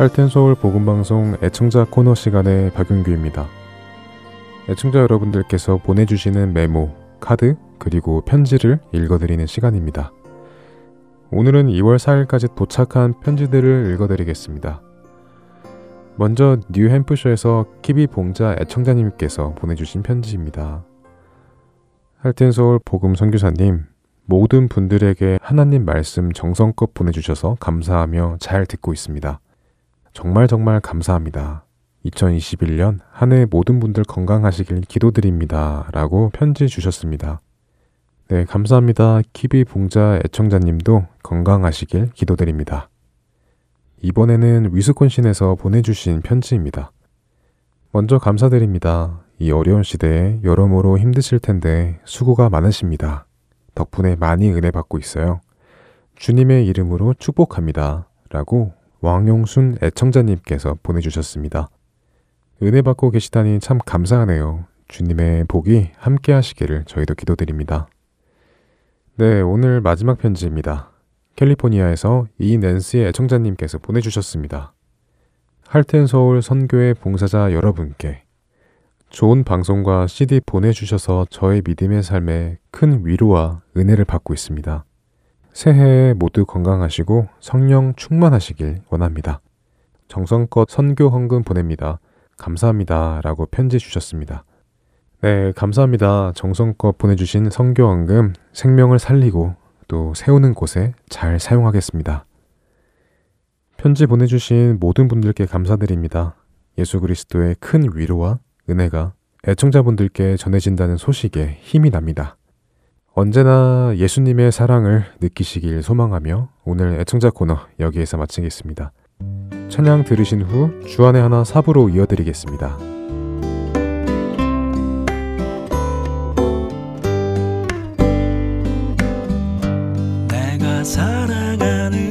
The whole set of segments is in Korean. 할텐서울 복음방송 애청자 코너 시간의 박윤규입니다. 애청자 여러분들께서 보내주시는 메모, 카드, 그리고 편지를 읽어드리는 시간입니다. 오늘은 2월 4일까지 도착한 편지들을 읽어드리겠습니다. 먼저 뉴햄프셔에서 킵이 봉자 애청자님께서 보내주신 편지입니다. 할텐서울 복음 선교사님, 모든 분들에게 하나님 말씀 정성껏 보내주셔서 감사하며 잘 듣고 있습니다. 정말 감사합니다. 2021년 한 해 모든 분들 건강하시길 기도드립니다. 라고 편지 주셨습니다. 네, 감사합니다. 킵이 봉자 애청자님도 건강하시길 기도드립니다. 이번에는 위스콘신에서 보내주신 편지입니다. 먼저 감사드립니다. 이 어려운 시대에 여러모로 힘드실 텐데 수고가 많으십니다. 덕분에 많이 은혜 받고 있어요. 주님의 이름으로 축복합니다. 라고 왕용순 애청자님께서 보내주셨습니다. 은혜 받고 계시다니 참 감사하네요. 주님의 복이 함께 하시기를 저희도 기도드립니다. 네, 오늘 마지막 편지입니다. 캘리포니아에서 이낸시 애청자님께서 보내주셨습니다. 할텐서울 선교회 봉사자 여러분께 좋은 방송과 CD 보내주셔서 저의 믿음의 삶에 큰 위로와 은혜를 받고 있습니다. 새해에 모두 건강하시고 성령 충만하시길 원합니다. 정성껏 선교 헌금 보냅니다. 감사합니다. 라고 편지 주셨습니다. 네, 감사합니다. 정성껏 보내주신 선교 헌금, 생명을 살리고 또 세우는 곳에 잘 사용하겠습니다. 편지 보내주신 모든 분들께 감사드립니다. 예수 그리스도의 큰 위로와 은혜가 애청자분들께 전해진다는 소식에 힘이 납니다. 언제나 예수님의 사랑을 느끼시길 소망하며 오늘 애청자 코너 여기에서 마치겠습니다. 찬양 들으신 후 주안의 하나 4부로 이어드리겠습니다. 내가 사랑하는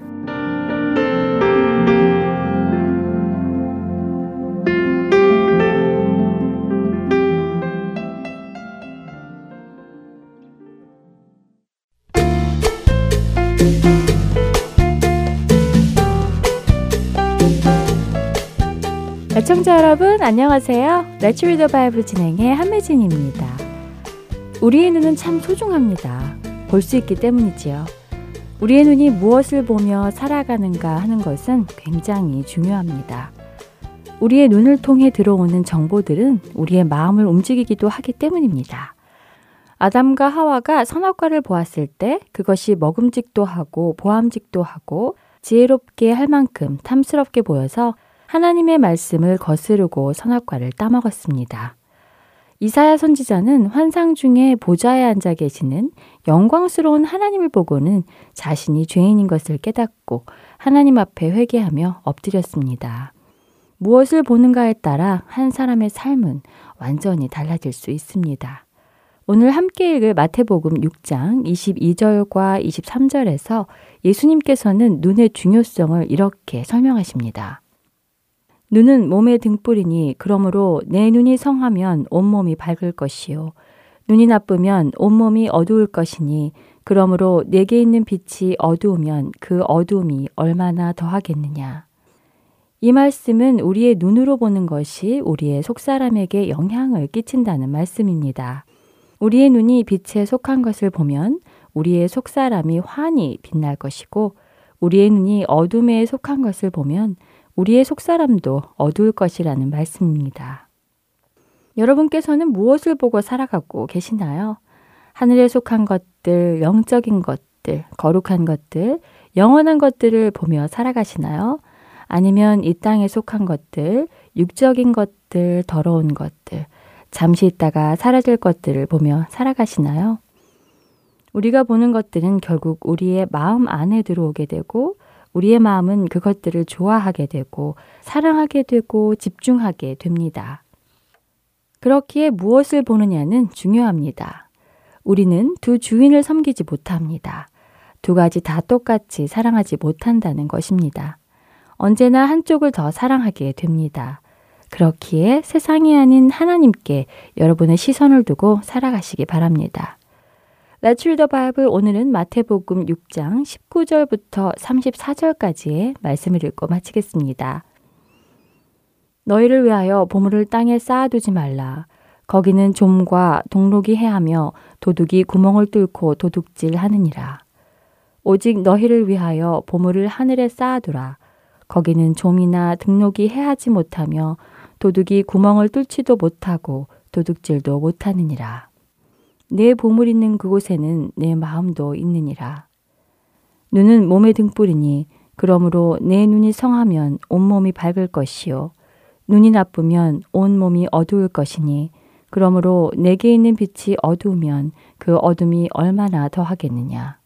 시청자 여러분 안녕하세요. Let's Read the Bible 진행의 한매진입니다. 우리의 눈은 참 소중합니다. 볼 수 있기 때문이지요. 우리의 눈이 무엇을 보며 살아가는가 하는 것은 굉장히 중요합니다. 우리의 눈을 통해 들어오는 정보들은 우리의 마음을 움직이기도 하기 때문입니다. 아담과 하와가 선악과를 보았을 때 그것이 먹음직도 하고 보암직도 하고 지혜롭게 할 만큼 탐스럽게 보여서 하나님의 말씀을 거스르고 선악과를 따먹었습니다. 이사야 선지자는 환상 중에 보좌에 앉아 계시는 영광스러운 하나님을 보고는 자신이 죄인인 것을 깨닫고 하나님 앞에 회개하며 엎드렸습니다. 무엇을 보는가에 따라 한 사람의 삶은 완전히 달라질 수 있습니다. 오늘 함께 읽을 마태복음 6장 22절과 23절에서 예수님께서는 눈의 중요성을 이렇게 설명하십니다. 눈은 몸의 등불이니 그러므로 내 눈이 성하면 온몸이 밝을 것이요. 눈이 나쁘면 온몸이 어두울 것이니 그러므로 내게 있는 빛이 어두우면 그 어두움이 얼마나 더하겠느냐. 이 말씀은 우리의 눈으로 보는 것이 우리의 속사람에게 영향을 끼친다는 말씀입니다. 우리의 눈이 빛에 속한 것을 보면 우리의 속사람이 환히 빛날 것이고 우리의 눈이 어둠에 속한 것을 보면 우리의 속사람도 어두울 것이라는 말씀입니다. 여러분께서는 무엇을 보고 살아가고 계시나요? 하늘에 속한 것들, 영적인 것들, 거룩한 것들, 영원한 것들을 보며 살아가시나요? 아니면 이 땅에 속한 것들, 육적인 것들, 더러운 것들, 잠시 있다가 사라질 것들을 보며 살아가시나요? 우리가 보는 것들은 결국 우리의 마음 안에 들어오게 되고 우리의 마음은 그것들을 좋아하게 되고 사랑하게 되고 집중하게 됩니다. 그렇기에 무엇을 보느냐는 중요합니다. 우리는 두 주인을 섬기지 못합니다. 두 가지 다 똑같이 사랑하지 못한다는 것입니다. 언제나 한쪽을 더 사랑하게 됩니다. 그렇기에 세상이 아닌 하나님께 여러분의 시선을 두고 살아가시기 바랍니다. Let's Read the Bible 오늘은 마태복음 6장 19절부터 34절까지의 말씀을 읽고 마치겠습니다. 너희를 위하여 보물을 땅에 쌓아두지 말라. 거기는 좀과 동록이 해하며 도둑이 구멍을 뚫고 도둑질하느니라. 오직 너희를 위하여 보물을 하늘에 쌓아두라. 거기는 좀이나 등록이 해하지 못하며 도둑이 구멍을 뚫지도 못하고 도둑질도 못하느니라. 내 보물 있는 그곳에는 내 마음도 있느니라. 눈은 몸의 등불이니 그러므로 내 눈이 성하면 온몸이 밝을 것이요. 눈이 나쁘면 온몸이 어두울 것이니 그러므로 내게 있는 빛이 어두우면 그 어둠이 얼마나 더하겠느냐.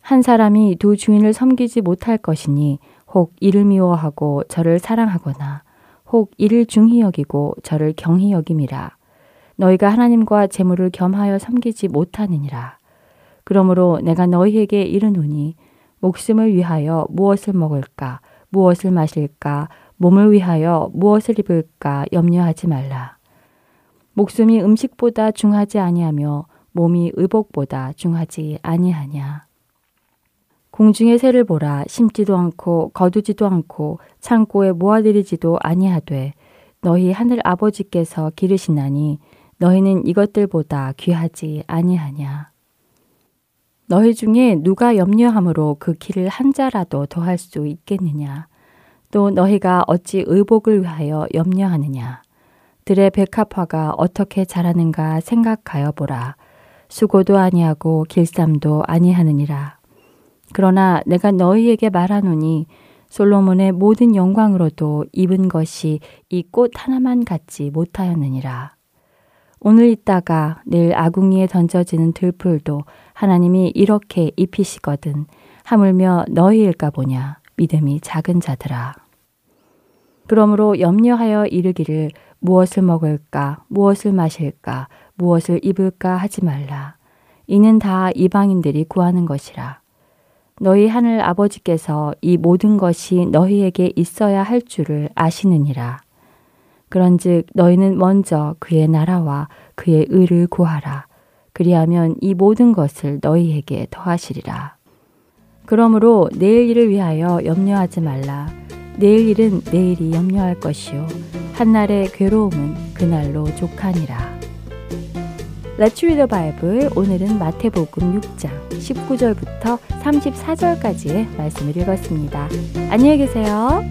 한 사람이 두 주인을 섬기지 못할 것이니 혹 이를 미워하고 저를 사랑하거나 혹 이를 중히 여기고 저를 경히 여김이라. 너희가 하나님과 재물을 겸하여 섬기지 못하느니라. 그러므로 내가 너희에게 이르노니 목숨을 위하여 무엇을 먹을까, 무엇을 마실까, 몸을 위하여 무엇을 입을까 염려하지 말라. 목숨이 음식보다 중하지 아니하며 몸이 의복보다 중하지 아니하냐. 공중의 새를 보라. 심지도 않고 거두지도 않고 창고에 모아들이지도 아니하되 너희 하늘 아버지께서 기르시나니 너희는 이것들보다 귀하지 아니하냐. 너희 중에 누가 염려함으로 그 길을 한 자라도 더할 수 있겠느냐. 또 너희가 어찌 의복을 위하여 염려하느냐. 들의 백합화가 어떻게 자라는가 생각하여 보라. 수고도 아니하고 길쌈도 아니하느니라. 그러나 내가 너희에게 말하노니 솔로몬의 모든 영광으로도 입은 것이 이 꽃 하나만 같지 못하였느니라. 오늘 있다가 내일 아궁이에 던져지는 들풀도 하나님이 이렇게 입히시거든 하물며 너희일까 보냐 믿음이 작은 자들아. 그러므로 염려하여 이르기를 무엇을 먹을까 무엇을 마실까 무엇을 입을까 하지 말라. 이는 다 이방인들이 구하는 것이라. 너희 하늘 아버지께서 이 모든 것이 너희에게 있어야 할 줄을 아시느니라. 그런즉 너희는 먼저 그의 나라와 그의 의를 구하라. 그리하면 이 모든 것을 너희에게 더하시리라. 그러므로 내일 일을 위하여 염려하지 말라. 내일 일은 내일이 염려할 것이요 한날의 괴로움은 그날로 족하니라. Let's Read the Bible. 오늘은 마태복음 6장 19절부터 34절까지의 말씀을 읽었습니다. 안녕히 계세요.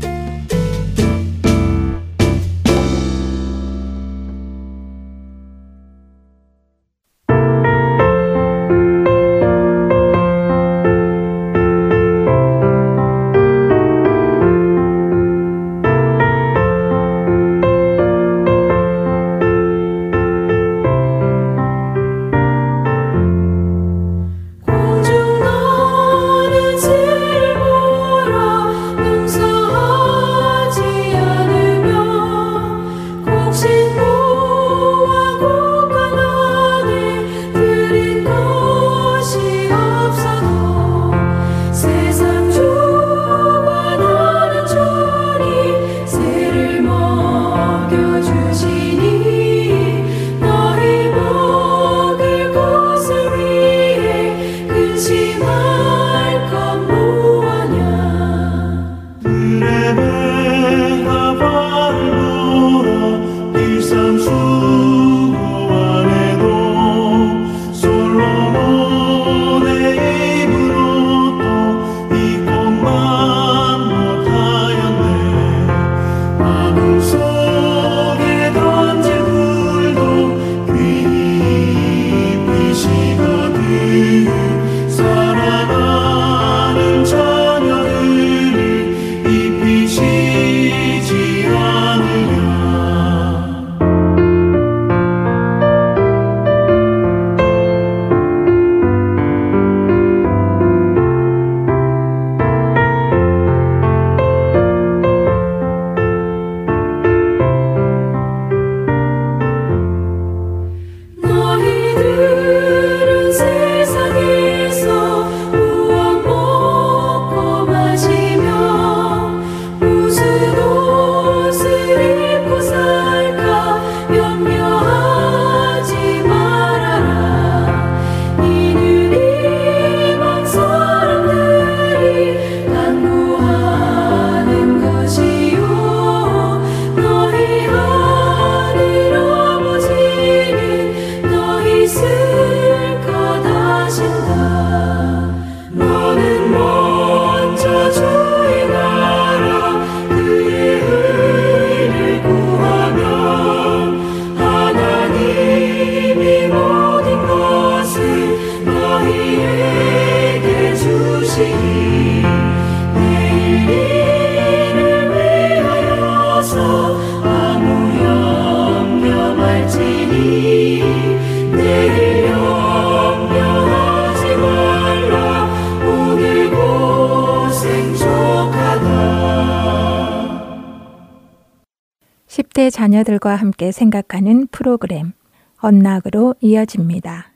자녀들과 함께 생각하는 프로그램 언락으로 이어집니다.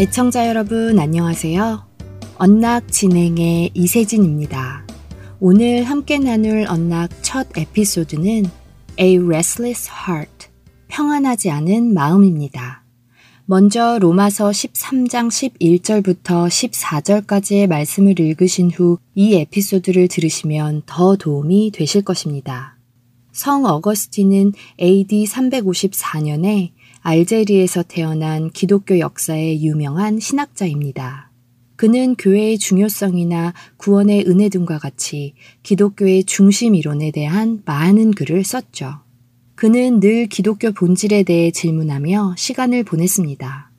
애청자 여러분 안녕하세요. 언락 진행의 이세진입니다. 오늘 함께 나눌 언락 첫 에피소드는 A Restless Heart, 평안하지 않은 마음입니다. 먼저 로마서 13장 11절부터 14절까지의 말씀을 읽으신 후 이 에피소드를 들으시면 더 도움이 되실 것입니다. 성 어거스틴은 AD 354년에 알제리에서 태어난 기독교 역사의 유명한 신학자입니다. 그는 교회의 중요성이나 구원의 은혜 등과 같이 기독교의 중심 이론에 대한 많은 글을 썼죠. 그는 늘 기독교 본질에 대해 질문하며 시간을 보냈습니다.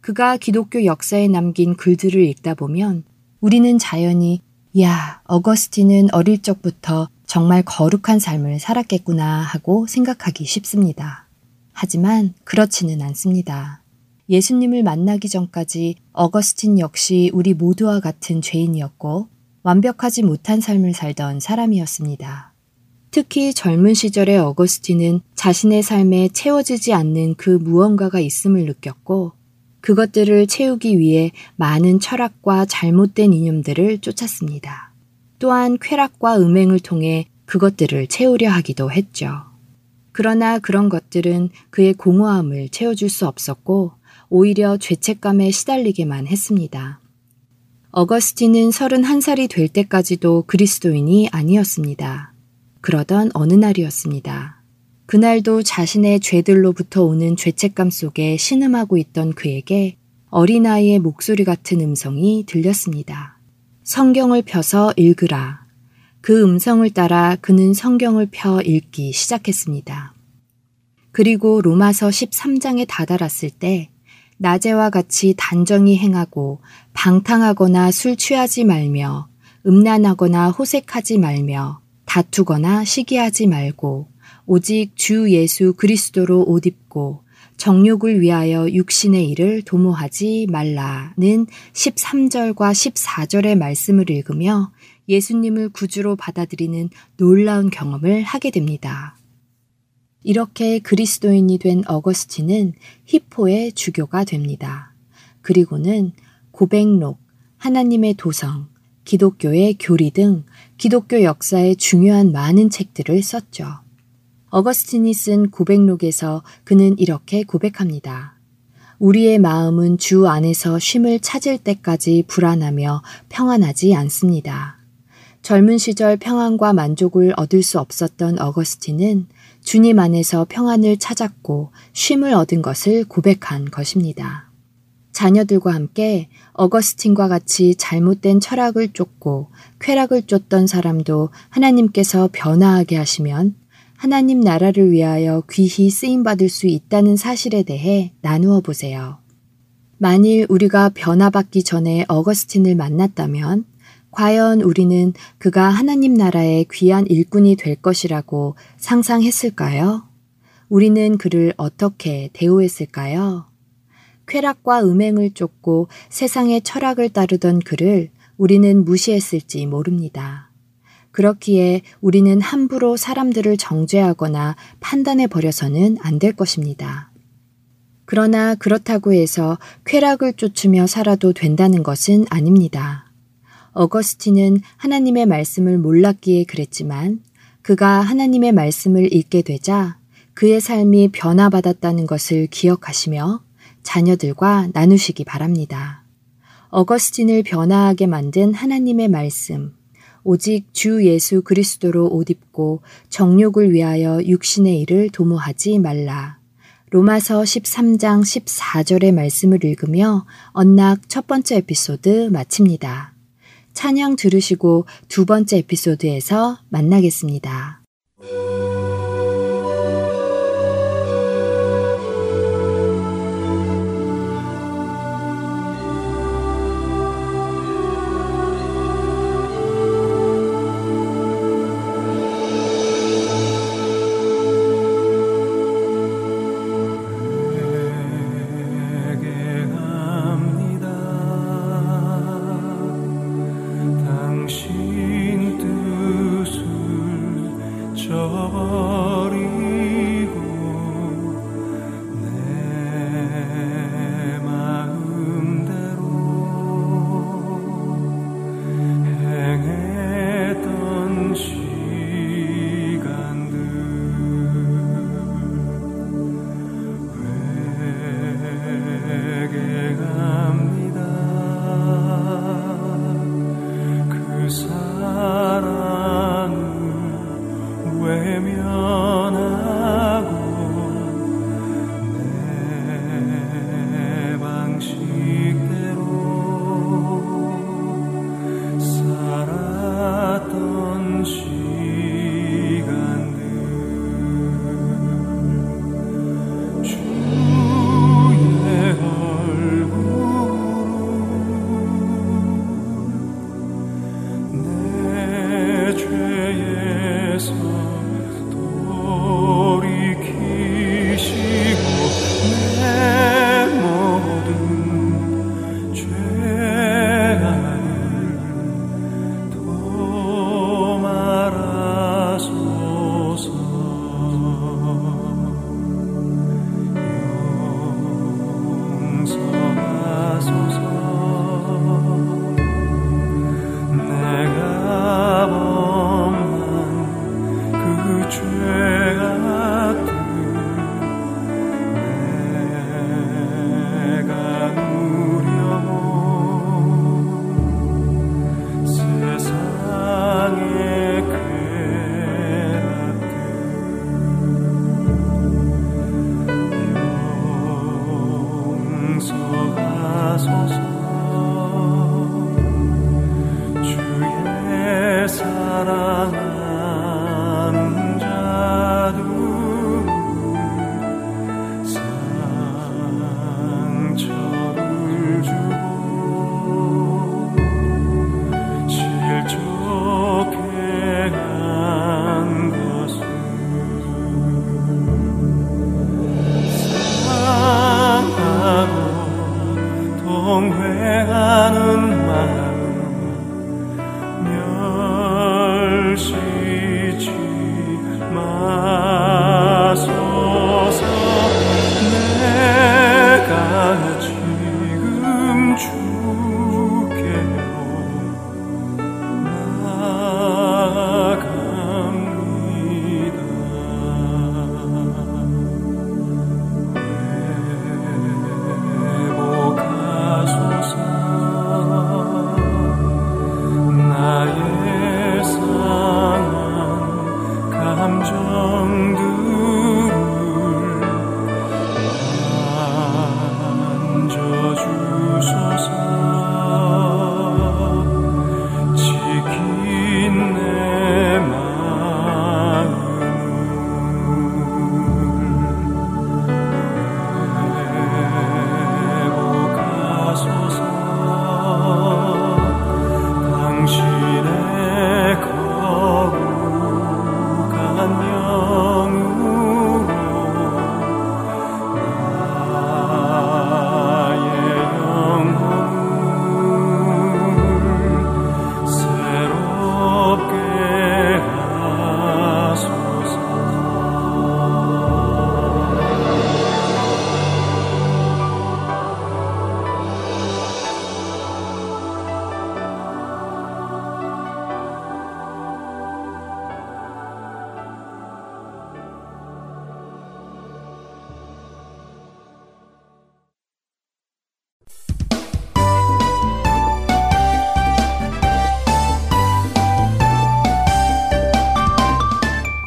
그가 기독교 역사에 남긴 글들을 읽다 보면 우리는 자연히 "야, 어거스틴은 어릴 적부터 정말 거룩한 삶을 살았겠구나" 하고 생각하기 쉽습니다. 하지만 그렇지는 않습니다. 예수님을 만나기 전까지 어거스틴 역시 우리 모두와 같은 죄인이었고 완벽하지 못한 삶을 살던 사람이었습니다. 특히 젊은 시절의 어거스틴은 자신의 삶에 채워지지 않는 그 무언가가 있음을 느꼈고 그것들을 채우기 위해 많은 철학과 잘못된 이념들을 쫓았습니다. 또한 쾌락과 음행을 통해 그것들을 채우려 하기도 했죠. 그러나 그런 것들은 그의 공허함을 채워줄 수 없었고 오히려 죄책감에 시달리게만 했습니다. 어거스틴은 31살이 될 때까지도 그리스도인이 아니었습니다. 그러던 어느 날이었습니다. 그날도 자신의 죄들로부터 오는 죄책감 속에 신음하고 있던 그에게 어린아이의 목소리 같은 음성이 들렸습니다. "성경을 펴서 읽으라." 그 음성을 따라 그는 성경을 펴 읽기 시작했습니다. 그리고 로마서 13장에 다다랐을 때 낮에와 같이 단정히 행하고 방탕하거나 술 취하지 말며 음란하거나 호색하지 말며 다투거나 시기하지 말고 오직 주 예수 그리스도로 옷 입고 정욕을 위하여 육신의 일을 도모하지 말라는 13절과 14절의 말씀을 읽으며 예수님을 구주로 받아들이는 놀라운 경험을 하게 됩니다. 이렇게 그리스도인이 된 어거스틴은 히포의 주교가 됩니다. 그리고는 고백록, 하나님의 도성, 기독교의 교리 등 기독교 역사의 중요한 많은 책들을 썼죠. 어거스틴이 쓴 고백록에서 그는 이렇게 고백합니다. "우리의 마음은 주 안에서 쉼을 찾을 때까지 불안하며 평안하지 않습니다." 젊은 시절 평안과 만족을 얻을 수 없었던 어거스틴은 주님 안에서 평안을 찾았고 쉼을 얻은 것을 고백한 것입니다. 자녀들과 함께 어거스틴과 같이 잘못된 철학을 쫓고 쾌락을 쫓던 사람도 하나님께서 변화하게 하시면 하나님 나라를 위하여 귀히 쓰임받을 수 있다는 사실에 대해 나누어 보세요. 만일 우리가 변화받기 전에 어거스틴을 만났다면 과연 우리는 그가 하나님 나라의 귀한 일꾼이 될 것이라고 상상했을까요? 우리는 그를 어떻게 대우했을까요? 쾌락과 음행을 쫓고 세상의 철학을 따르던 그를 우리는 무시했을지 모릅니다. 그렇기에 우리는 함부로 사람들을 정죄하거나 판단해버려서는 안 될 것입니다. 그러나 그렇다고 해서 쾌락을 쫓으며 살아도 된다는 것은 아닙니다. 어거스틴은 하나님의 말씀을 몰랐기에 그랬지만 그가 하나님의 말씀을 읽게 되자 그의 삶이 변화받았다는 것을 기억하시며 자녀들과 나누시기 바랍니다. 어거스틴을 변화하게 만든 하나님의 말씀, 오직 주 예수 그리스도로 옷 입고 정욕을 위하여 육신의 일을 도모하지 말라. 로마서 13장 14절의 말씀을 읽으며 언락 첫 번째 에피소드 마칩니다. 찬양 들으시고 두 번째 에피소드에서 만나겠습니다.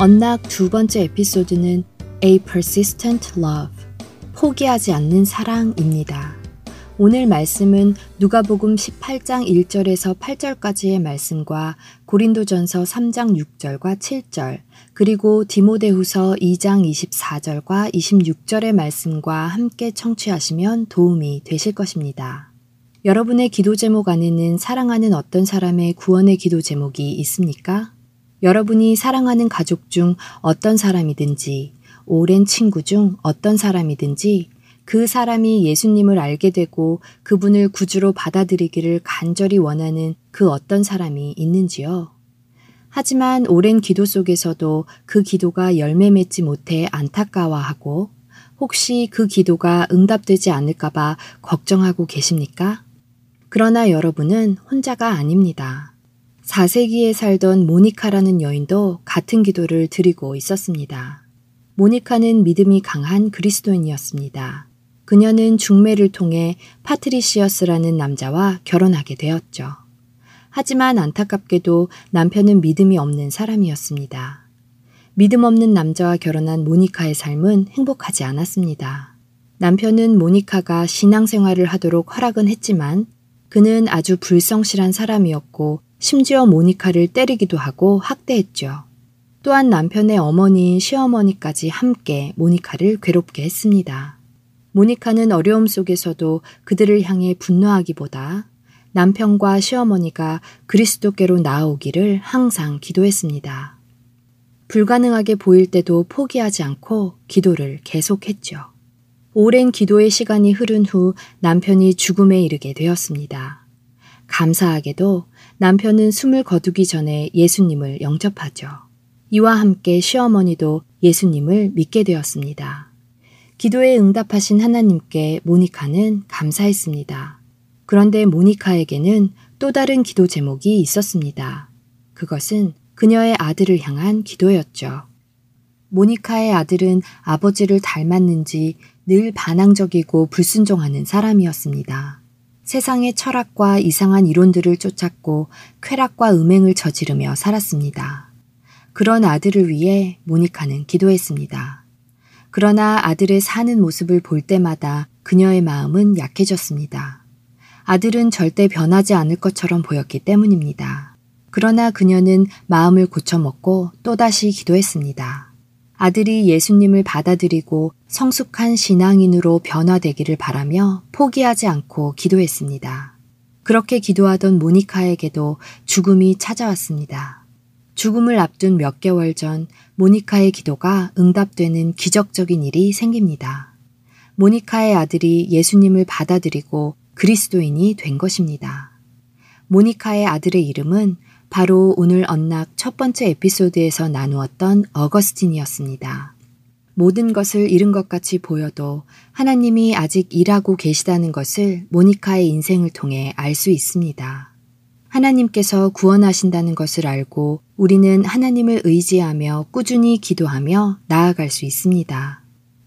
언락 두 번째 에피소드는 A Persistent Love, 포기하지 않는 사랑입니다. 오늘 말씀은 누가복음 18장 1절에서 8절까지의 말씀과 고린도전서 3장 6절과 7절, 그리고 디모데후서 2장 24절과 26절의 말씀과 함께 청취하시면 도움이 되실 것입니다. 여러분의 기도 제목 안에는 사랑하는 어떤 사람의 구원의 기도 제목이 있습니까? 여러분이 사랑하는 가족 중 어떤 사람이든지, 오랜 친구 중 어떤 사람이든지 그 사람이 예수님을 알게 되고 그분을 구주로 받아들이기를 간절히 원하는 그 어떤 사람이 있는지요? 하지만 오랜 기도 속에서도 그 기도가 열매 맺지 못해 안타까워하고 혹시 그 기도가 응답되지 않을까봐 걱정하고 계십니까? 그러나 여러분은 혼자가 아닙니다. 4세기에 살던 모니카라는 여인도 같은 기도를 드리고 있었습니다. 모니카는 믿음이 강한 그리스도인이었습니다. 그녀는 중매를 통해 파트리시어스라는 남자와 결혼하게 되었죠. 하지만 안타깝게도 남편은 믿음이 없는 사람이었습니다. 믿음 없는 남자와 결혼한 모니카의 삶은 행복하지 않았습니다. 남편은 모니카가 신앙생활을 하도록 허락은 했지만 그는 아주 불성실한 사람이었고 심지어 모니카를 때리기도 하고 학대했죠. 또한 남편의 어머니인 시어머니까지 함께 모니카를 괴롭게 했습니다. 모니카는 어려움 속에서도 그들을 향해 분노하기보다 남편과 시어머니가 그리스도께로 나아오기를 항상 기도했습니다. 불가능하게 보일 때도 포기하지 않고 기도를 계속했죠. 오랜 기도의 시간이 흐른 후 남편이 죽음에 이르게 되었습니다. 감사하게도 남편은 숨을 거두기 전에 예수님을 영접하죠. 이와 함께 시어머니도 예수님을 믿게 되었습니다. 기도에 응답하신 하나님께 모니카는 감사했습니다. 그런데 모니카에게는 또 다른 기도 제목이 있었습니다. 그것은 그녀의 아들을 향한 기도였죠. 모니카의 아들은 아버지를 닮았는지 늘 반항적이고 불순종하는 사람이었습니다. 세상의 철학과 이상한 이론들을 쫓았고 쾌락과 음행을 저지르며 살았습니다. 그런 아들을 위해 모니카는 기도했습니다. 그러나 아들의 사는 모습을 볼 때마다 그녀의 마음은 약해졌습니다. 아들은 절대 변하지 않을 것처럼 보였기 때문입니다. 그러나 그녀는 마음을 고쳐먹고 또다시 기도했습니다. 아들이 예수님을 받아들이고 성숙한 신앙인으로 변화되기를 바라며 포기하지 않고 기도했습니다. 그렇게 기도하던 모니카에게도 죽음이 찾아왔습니다. 죽음을 앞둔 몇 개월 전 모니카의 기도가 응답되는 기적적인 일이 생깁니다. 모니카의 아들이 예수님을 받아들이고 그리스도인이 된 것입니다. 모니카의 아들의 이름은 바로 오늘 언락 첫 번째 에피소드에서 나누었던 어거스틴이었습니다. 모든 것을 잃은 것 같이 보여도 하나님이 아직 일하고 계시다는 것을 모니카의 인생을 통해 알 수 있습니다. 하나님께서 구원하신다는 것을 알고 우리는 하나님을 의지하며 꾸준히 기도하며 나아갈 수 있습니다.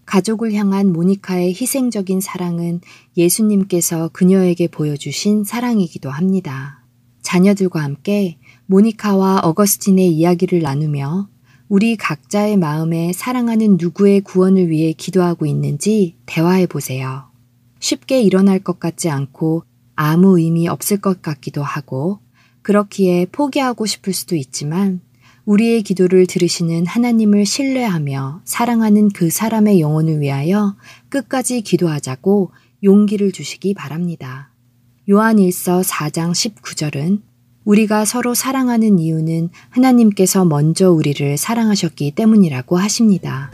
가족을 향한 모니카의 희생적인 사랑은 예수님께서 그녀에게 보여주신 사랑이기도 합니다. 자녀들과 함께 모니카와 어거스틴의 이야기를 나누며 우리 각자의 마음에 사랑하는 누구의 구원을 위해 기도하고 있는지 대화해 보세요. 쉽게 일어날 것 같지 않고 아무 의미 없을 것 같기도 하고 그렇기에 포기하고 싶을 수도 있지만 우리의 기도를 들으시는 하나님을 신뢰하며 사랑하는 그 사람의 영혼을 위하여 끝까지 기도하자고 용기를 주시기 바랍니다. 요한일서 4장 19절은 우리가 서로 사랑하는 이유는 하나님께서 먼저 우리를 사랑하셨기 때문이라고 하십니다.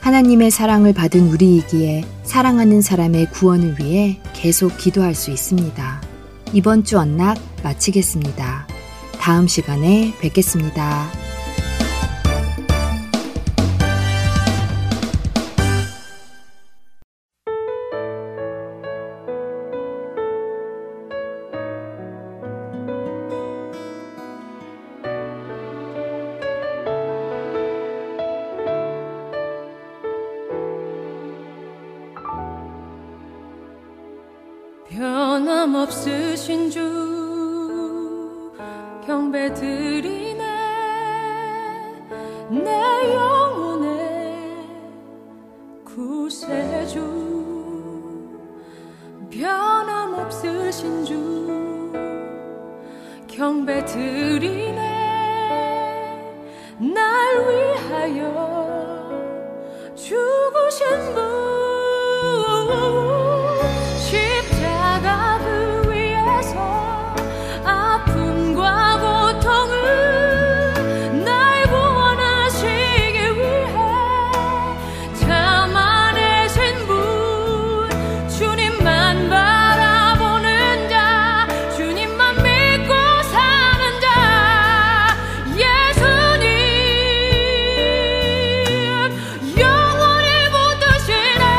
하나님의 사랑을 받은 우리이기에 사랑하는 사람의 구원을 위해 계속 기도할 수 있습니다. 이번 주 언락 마치겠습니다. 다음 시간에 뵙겠습니다. 변함없으신 주 경배드리네. 내 영혼의 구세주 변함없으신 주 경배드리네. 날 위하여 죽으신 분 예수님 영원히 붙드시네.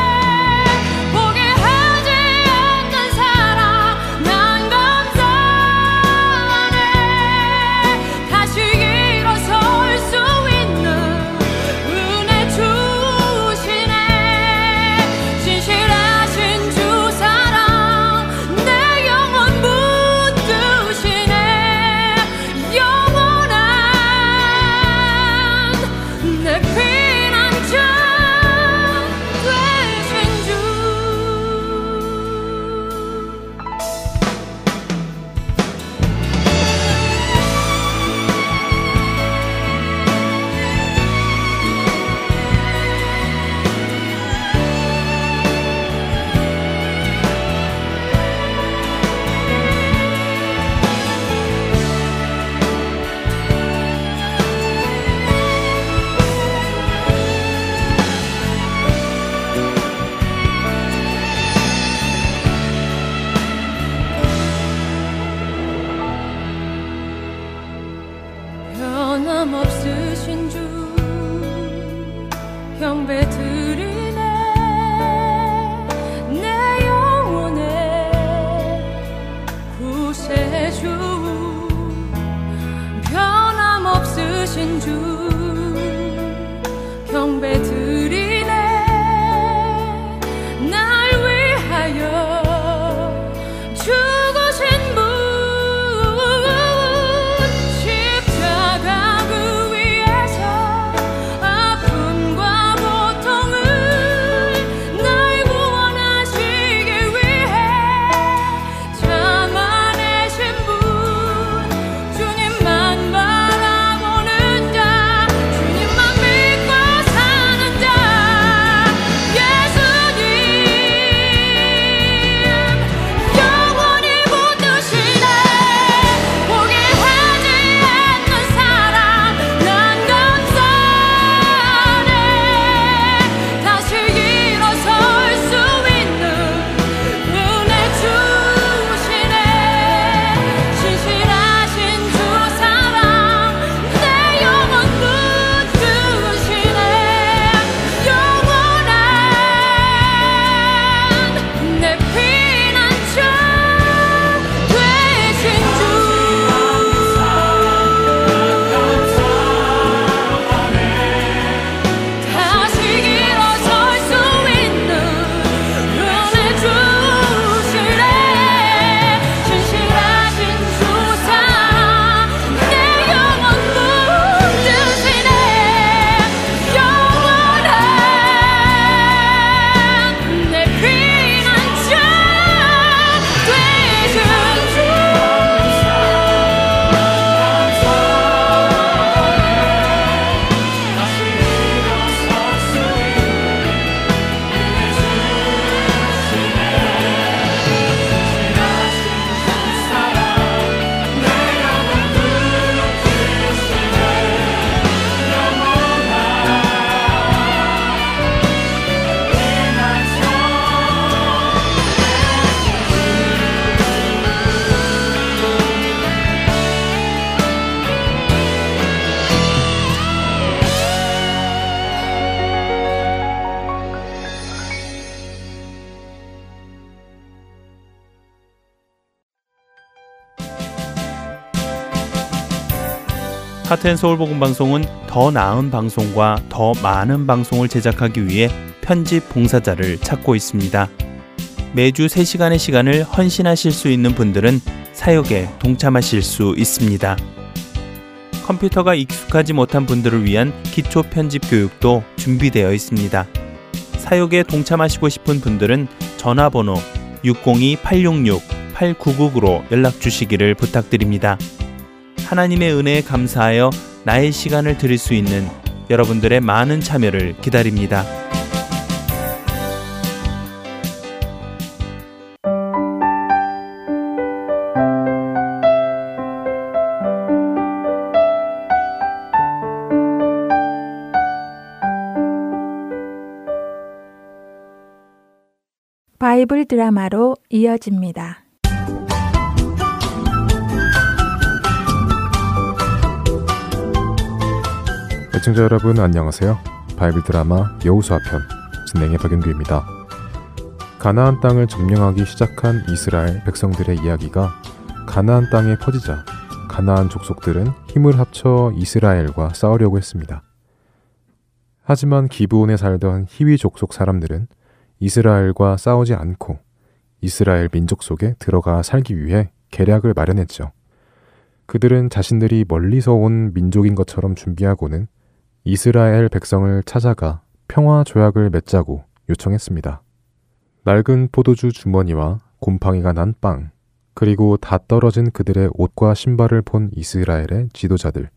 할텐서울 복음방송은 더 나은 방송과 더 많은 방송을 제작하기 위해 편집 봉사자를 찾고 있습니다. 매주 3시간의 시간을 헌신하실 수 있는 분들은 사역에 동참하실 수 있습니다. 컴퓨터가 익숙하지 못한 분들을 위한 기초 편집 교육도 준비되어 있습니다. 사역에 동참하시고 싶은 분들은 전화번호 602-866-8999로 연락 주시기를 부탁드립니다. 하나님의 은혜에 감사하여 나의 시간을 드릴 수 있는 여러분들의 많은 참여를 기다립니다. 바이블 드라마로 이어집니다. 시청자 여러분 안녕하세요. 바이블 드라마 여호수아 편 진행의 박윤규입니다. 가나안 땅을 점령하기 시작한 이스라엘 백성들의 이야기가 가나안 땅에 퍼지자 가나안 족속들은 힘을 합쳐 이스라엘과 싸우려고 했습니다. 하지만 기브온에 살던 히위 족속 사람들은 이스라엘과 싸우지 않고 이스라엘 민족 속에 들어가 살기 위해 계략을 마련했죠. 그들은 자신들이 멀리서 온 민족인 것처럼 준비하고는 이스라엘 백성을 찾아가 평화 조약을 맺자고 요청했습니다. 낡은 포도주 주머니와 곰팡이가 난 빵, 그리고 다 떨어진 그들의 옷과 신발을 본 이스라엘의 지도자들.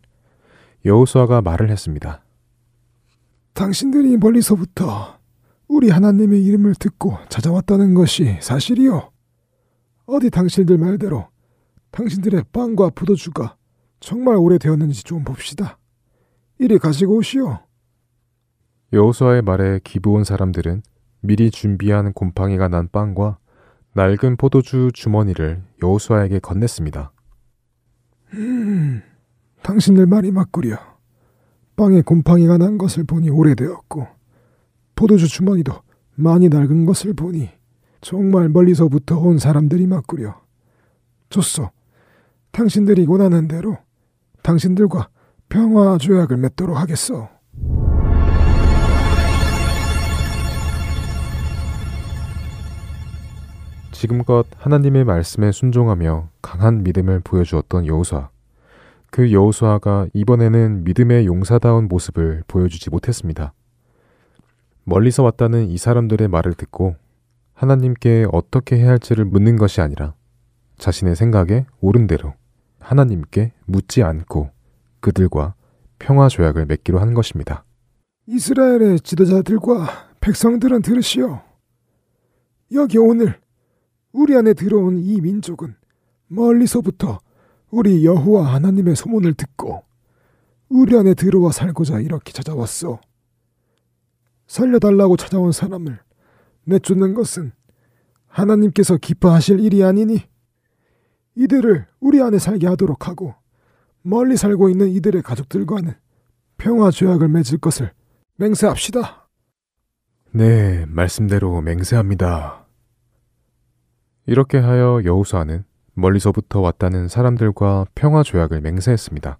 여호수아가 말을 했습니다. 당신들이 멀리서부터 우리 하나님의 이름을 듣고 찾아왔다는 것이 사실이요. 어디 당신들 말대로 당신들의 빵과 포도주가 정말 오래되었는지 좀 봅시다. 이리 가지고 오시오. 여호수아의 말에 기브온 사람들은 미리 준비한 곰팡이가 난 빵과 낡은 포도주 주머니를 여호수아에게 건넸습니다. 당신들 말이 맞구려. 빵에 곰팡이가 난 것을 보니 오래되었고 포도주 주머니도 많이 낡은 것을 보니 정말 멀리서부터 온 사람들이 맞구려. 좋소. 당신들이 원하는 대로 당신들과 평화 조약을 맺도록 하겠소. 지금껏 하나님의 말씀에 순종하며 강한 믿음을 보여주었던 여호수아. 그 여호수아가 이번에는 믿음의 용사다운 모습을 보여주지 못했습니다. 멀리서 왔다는 이 사람들의 말을 듣고 하나님께 어떻게 해야 할지를 묻는 것이 아니라 자신의 생각에 옳은 대로 하나님께 묻지 않고 그들과 평화 조약을 맺기로 한 것입니다. 이스라엘의 지도자들과 백성들은 들으시오. 여기 오늘 우리 안에 들어온 이 민족은 멀리서부터 우리 여호와 하나님의 소문을 듣고 우리 안에 들어와 살고자 이렇게 찾아왔소. 살려달라고 찾아온 사람을 내쫓는 것은 하나님께서 기뻐하실 일이 아니니 이들을 우리 안에 살게 하도록 하고 멀리 살고 있는 이들의 가족들과는 평화 조약을 맺을 것을 맹세합시다. 네, 말씀대로 맹세합니다. 이렇게 하여 여호수아는 멀리서부터 왔다는 사람들과 평화 조약을 맹세했습니다.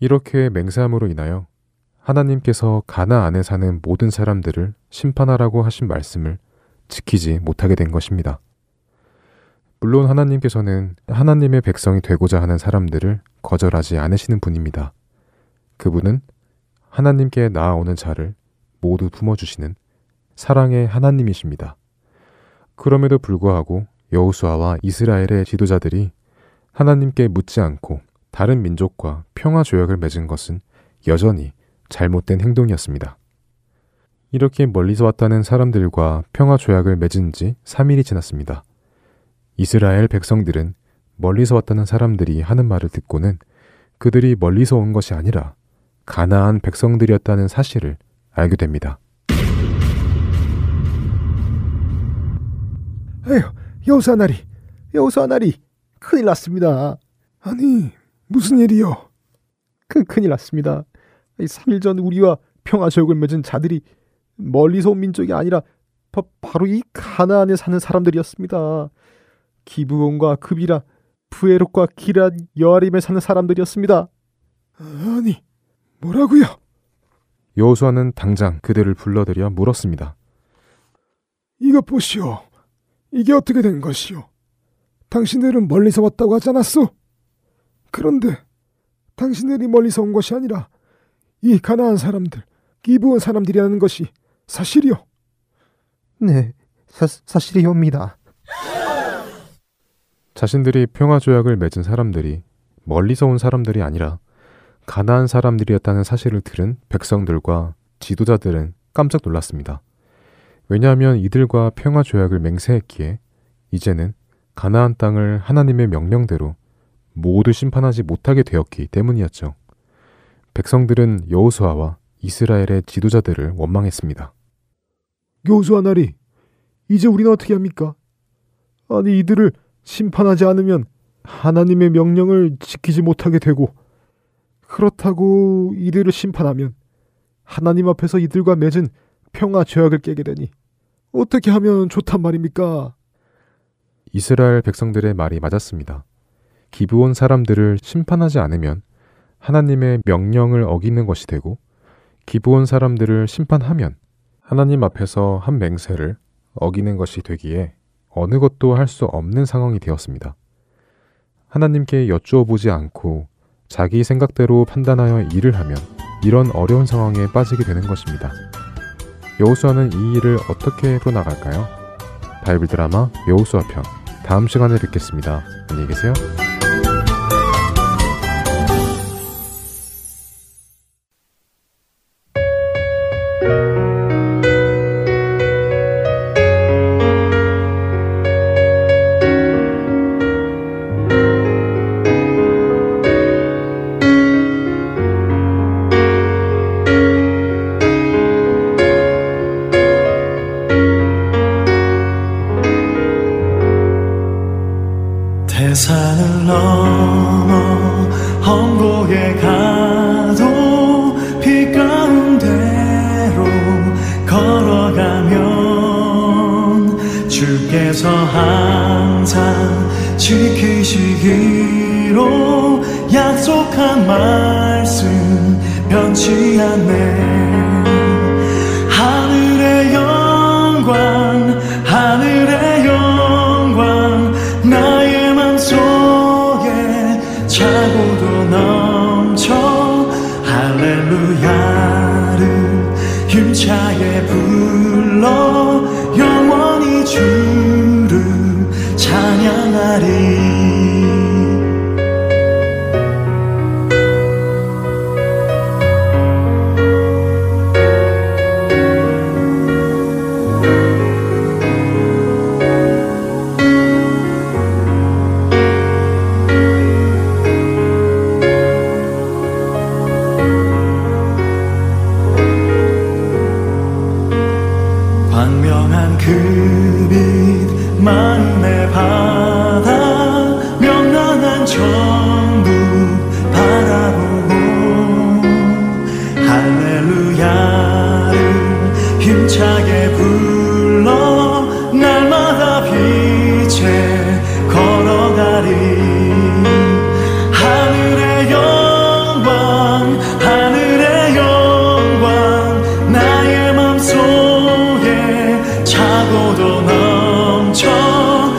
이렇게 맹세함으로 인하여 하나님께서 가나안에 사는 모든 사람들을 심판하라고 하신 말씀을 지키지 못하게 된 것입니다. 물론 하나님께서는 하나님의 백성이 되고자 하는 사람들을 거절하지 않으시는 분입니다. 그분은 하나님께 나아오는 자를 모두 품어주시는 사랑의 하나님이십니다. 그럼에도 불구하고 여호수아와 이스라엘의 지도자들이 하나님께 묻지 않고 다른 민족과 평화 조약을 맺은 것은 여전히 잘못된 행동이었습니다. 이렇게 멀리서 왔다는 사람들과 평화 조약을 맺은 지 3일이 지났습니다. 이스라엘 백성들은 멀리서 왔다는 사람들이 하는 말을 듣고는 그들이 멀리서 온 것이 아니라 가나안 백성들이었다는 사실을 알게 됩니다. 에휴, 여호수아 나리, 큰일 났습니다. 아니, 무슨 일이요? 큰일 났습니다. 3일 전 우리와 평화 조약을 맺은 자들이 멀리서 온 민족이 아니라 바로 이 가나안에 사는 사람들이었습니다. 기브온과 급이라, 부에롯과 기랏 여아림에 사는 사람들이었습니다. 아니, 뭐라고요? 여호수아는 당장 그들을 불러들여 물었습니다. 이것 보시오. 이게 어떻게 된 것이오? 당신들은 멀리서 왔다고 하지 않았소? 그런데 당신들이 멀리서 온 것이 아니라 이 가나안 사람들, 기브온 사람들이라는 것이 사실이오? 네, 사실이옵니다. 자신들이 평화조약을 맺은 사람들이 멀리서 온 사람들이 아니라 가나안 사람들이었다는 사실을 들은 백성들과 지도자들은 깜짝 놀랐습니다. 왜냐하면 이들과 평화조약을 맹세했기에 이제는 가나안 땅을 하나님의 명령대로 모두 심판하지 못하게 되었기 때문이었죠. 백성들은 여호수아와 이스라엘의 지도자들을 원망했습니다. 여호수아 나리, 이제 우리는 어떻게 합니까? 아니, 이들을 심판하지 않으면 하나님의 명령을 지키지 못하게 되고, 그렇다고 이들을 심판하면 하나님 앞에서 이들과 맺은 평화 조약을 깨게 되니 어떻게 하면 좋단 말입니까? 이스라엘 백성들의 말이 맞았습니다. 기브온 사람들을 심판하지 않으면 하나님의 명령을 어기는 것이 되고, 기브온 사람들을 심판하면 하나님 앞에서 한 맹세를 어기는 것이 되기에 어느 것도 할 수 없는 상황이 되었습니다. 하나님께 여쭈어보지 않고 자기 생각대로 판단하여 일을 하면 이런 어려운 상황에 빠지게 되는 것입니다. 여호수아는 이 일을 어떻게 풀어나갈까요? 바이블 드라마 여호수아 편, 다음 시간에 뵙겠습니다. 안녕히 계세요. 차고도 넘쳐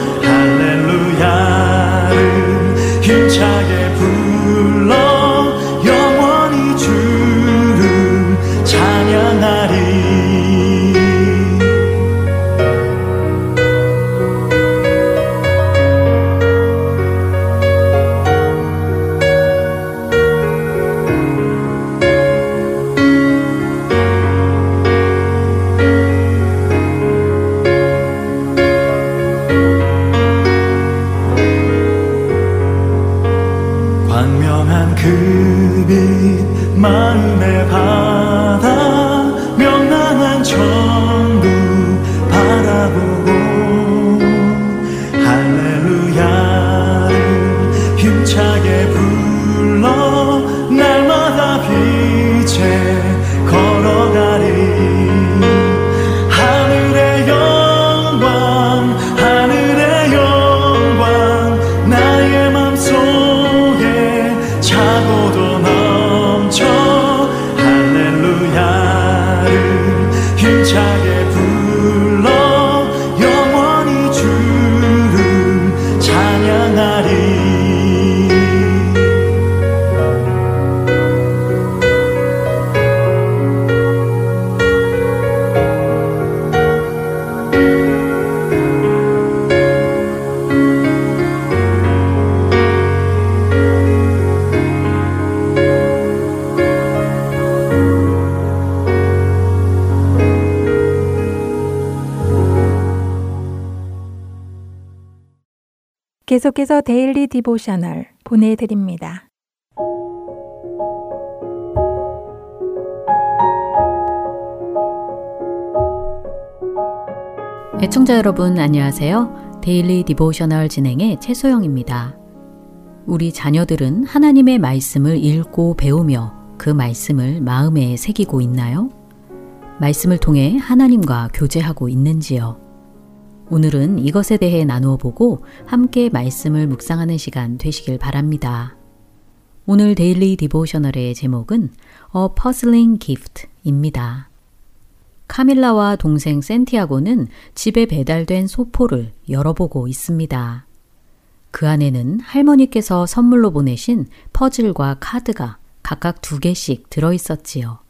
계속해서 데일리 디보셔널 보내드립니다. 애청자 여러분 안녕하세요. 데일리 디보셔널 진행의 최소영입니다. 우리 자녀들은 하나님의 말씀을 읽고 배우며 그 말씀을 마음에 새기고 있나요? 말씀을 통해 하나님과 교제하고 있는지요? 오늘은 이것에 대해 나누어 보고 함께 말씀을 묵상하는 시간 되시길 바랍니다. 오늘 데일리 디보셔널의 제목은 A Puzzling Gift입니다. 카밀라와 동생 센티아고는 집에 배달된 소포를 열어보고 있습니다. 그 안에는 할머니께서 선물로 보내신 퍼즐과 카드가 각각 2개씩 들어있었지요.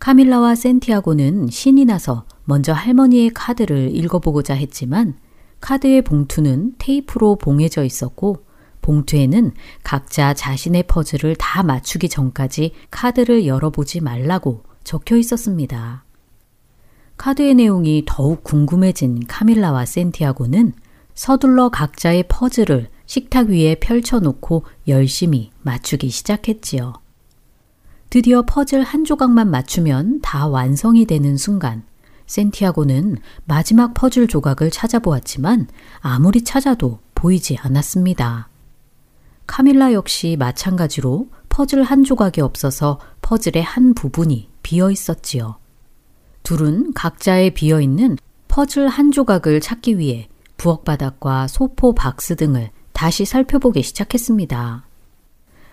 카밀라와 센티아고는 신이 나서 먼저 할머니의 카드를 읽어보고자 했지만 카드의 봉투는 테이프로 봉해져 있었고 봉투에는 각자 자신의 퍼즐을 다 맞추기 전까지 카드를 열어보지 말라고 적혀 있었습니다. 카드의 내용이 더욱 궁금해진 카밀라와 센티아고는 서둘러 각자의 퍼즐을 식탁 위에 펼쳐놓고 열심히 맞추기 시작했지요. 드디어 퍼즐 한 조각만 맞추면 다 완성이 되는 순간 센티아고는 마지막 퍼즐 조각을 찾아보았지만 아무리 찾아도 보이지 않았습니다. 카밀라 역시 마찬가지로 퍼즐 한 조각이 없어서 퍼즐의 한 부분이 비어 있었지요. 둘은 각자의 비어있는 퍼즐 한 조각을 찾기 위해 부엌바닥과 소포 박스 등을 다시 살펴보기 시작했습니다.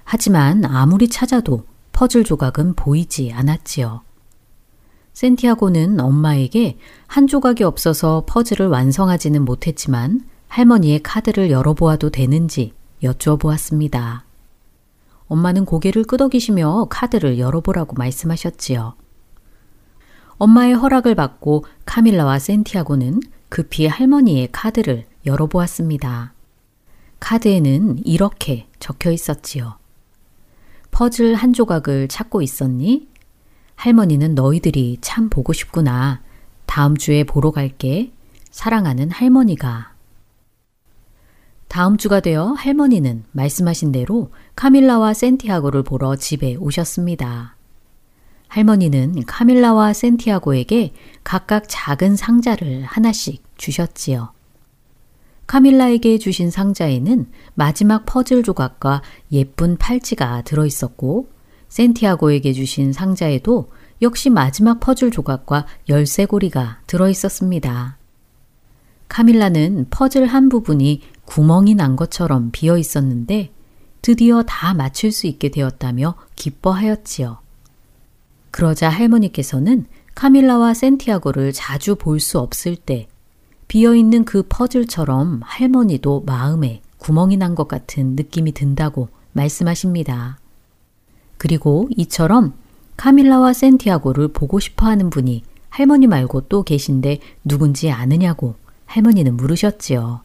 하지만 아무리 찾아도 퍼즐 조각은 보이지 않았지요. 센티아고는 엄마에게 한 조각이 없어서 퍼즐을 완성하지는 못했지만 할머니의 카드를 열어보아도 되는지 여쭈어보았습니다. 엄마는 고개를 끄덕이시며 카드를 열어보라고 말씀하셨지요. 엄마의 허락을 받고 카밀라와 센티아고는 급히 할머니의 카드를 열어보았습니다. 카드에는 이렇게 적혀 있었지요. 퍼즐 한 조각을 찾고 있었니? 할머니는 너희들이 참 보고 싶구나. 다음 주에 보러 갈게. 사랑하는 할머니가. 다음 주가 되어 할머니는 말씀하신 대로 카밀라와 센티아고를 보러 집에 오셨습니다. 할머니는 카밀라와 센티아고에게 각각 작은 상자를 하나씩 주셨지요. 카밀라에게 주신 상자에는 마지막 퍼즐 조각과 예쁜 팔찌가 들어있었고 센티아고에게 주신 상자에도 역시 마지막 퍼즐 조각과 열쇠고리가 들어있었습니다. 카밀라는 퍼즐 한 부분이 구멍이 난 것처럼 비어 있었는데 드디어 다 맞출 수 있게 되었다며 기뻐하였지요. 그러자 할머니께서는 카밀라와 센티아고를 자주 볼 수 없을 때 비어있는 그 퍼즐처럼 할머니도 마음에 구멍이 난 것 같은 느낌이 든다고 말씀하십니다. 그리고 이처럼 카밀라와 센티아고를 보고 싶어하는 분이 할머니 말고 또 계신데 누군지 아느냐고 할머니는 물으셨지요.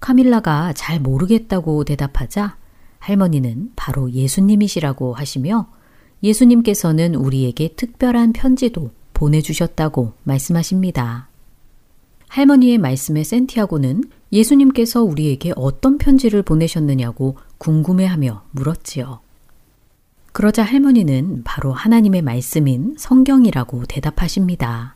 카밀라가 잘 모르겠다고 대답하자 할머니는 바로 예수님이시라고 하시며 예수님께서는 우리에게 특별한 편지도 보내주셨다고 말씀하십니다. 할머니의 말씀에 센티아고는 예수님께서 우리에게 어떤 편지를 보내셨느냐고 궁금해하며 물었지요. 그러자 할머니는 바로 하나님의 말씀인 성경이라고 대답하십니다.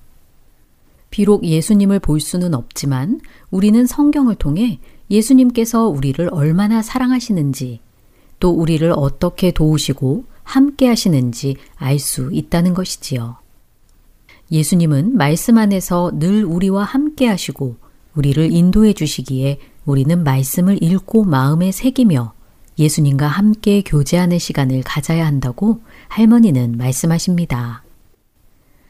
비록 예수님을 볼 수는 없지만 우리는 성경을 통해 예수님께서 우리를 얼마나 사랑하시는지 또 우리를 어떻게 도우시고 함께 하시는지 알 수 있다는 것이지요. 예수님은 말씀 안에서 늘 우리와 함께 하시고 우리를 인도해 주시기에 우리는 말씀을 읽고 마음에 새기며 예수님과 함께 교제하는 시간을 가져야 한다고 할머니는 말씀하십니다.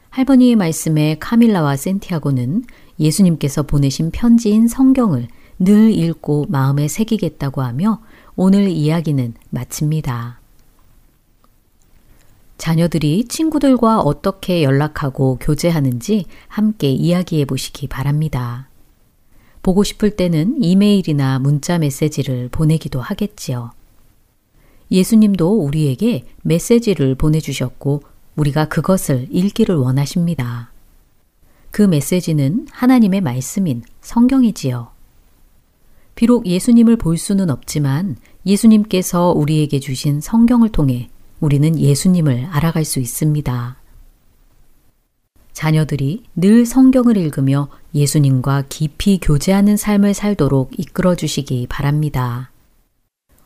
할머니의 말씀에 카밀라와 센티아고는 예수님께서 보내신 편지인 성경을 늘 읽고 마음에 새기겠다고 하며 오늘 이야기는 마칩니다. 자녀들이 친구들과 어떻게 연락하고 교제하는지 함께 이야기해 보시기 바랍니다. 보고 싶을 때는 이메일이나 문자 메시지를 보내기도 하겠지요. 예수님도 우리에게 메시지를 보내주셨고 우리가 그것을 읽기를 원하십니다. 그 메시지는 하나님의 말씀인 성경이지요. 비록 예수님을 볼 수는 없지만 예수님께서 우리에게 주신 성경을 통해 우리는 예수님을 알아갈 수 있습니다. 자녀들이 늘 성경을 읽으며 예수님과 깊이 교제하는 삶을 살도록 이끌어 주시기 바랍니다.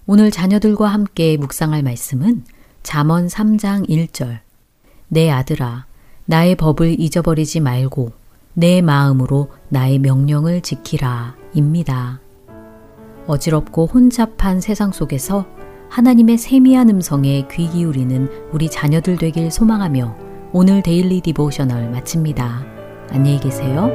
오늘 자녀들과 함께 묵상할 말씀은 잠언 3장 1절 내 아들아 나의 법을 잊어버리지 말고 내 마음으로 나의 명령을 지키라 입니다. 어지럽고 혼잡한 세상 속에서 하나님의 세미한 음성에 귀 기울이는 우리 자녀들 되길 소망하며 오늘 데일리 디보셔널 마칩니다. 안녕히 계세요.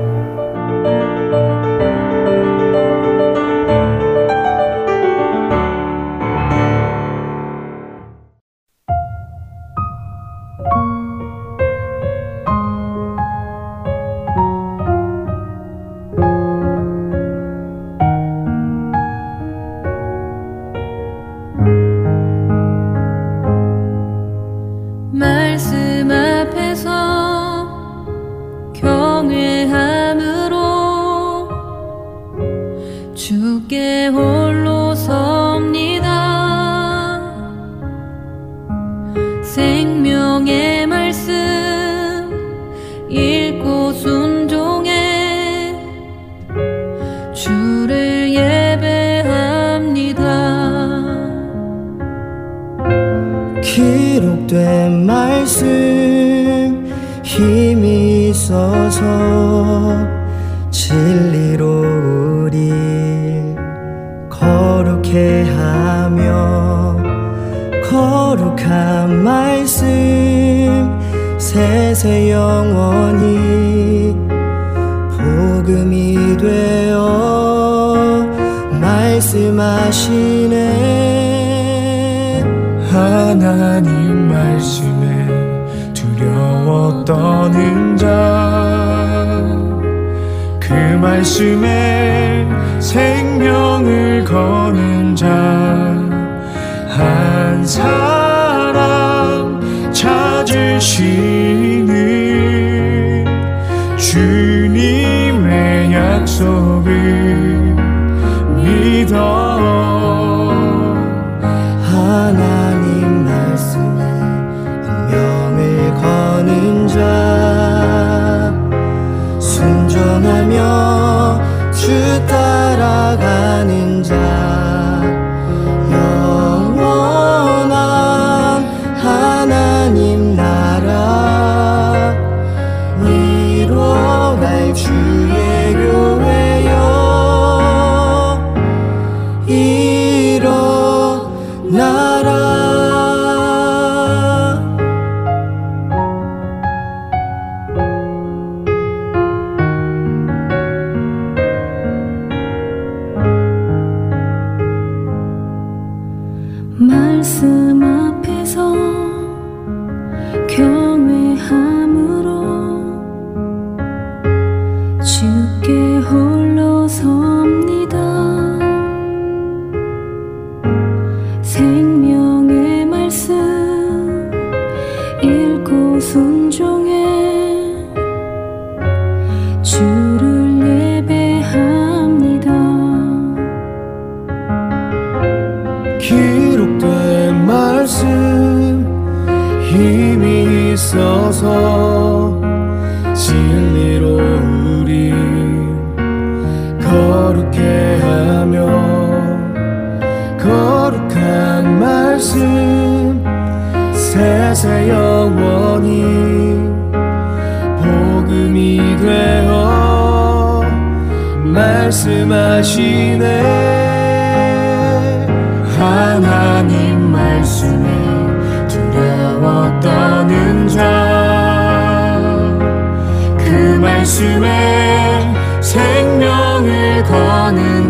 따라가는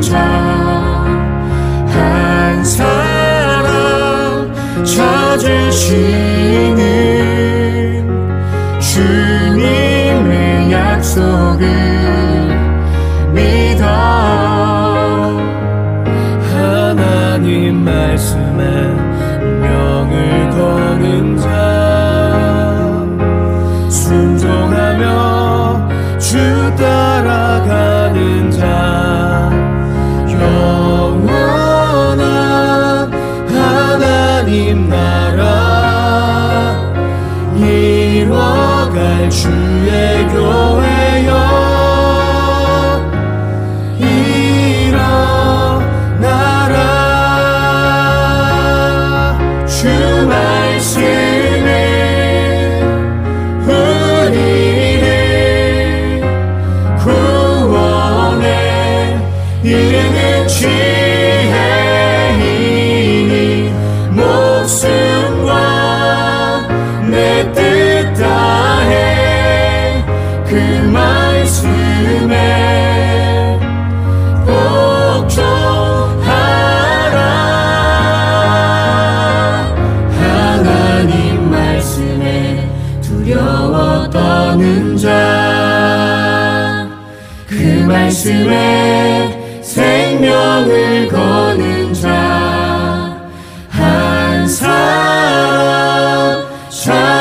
자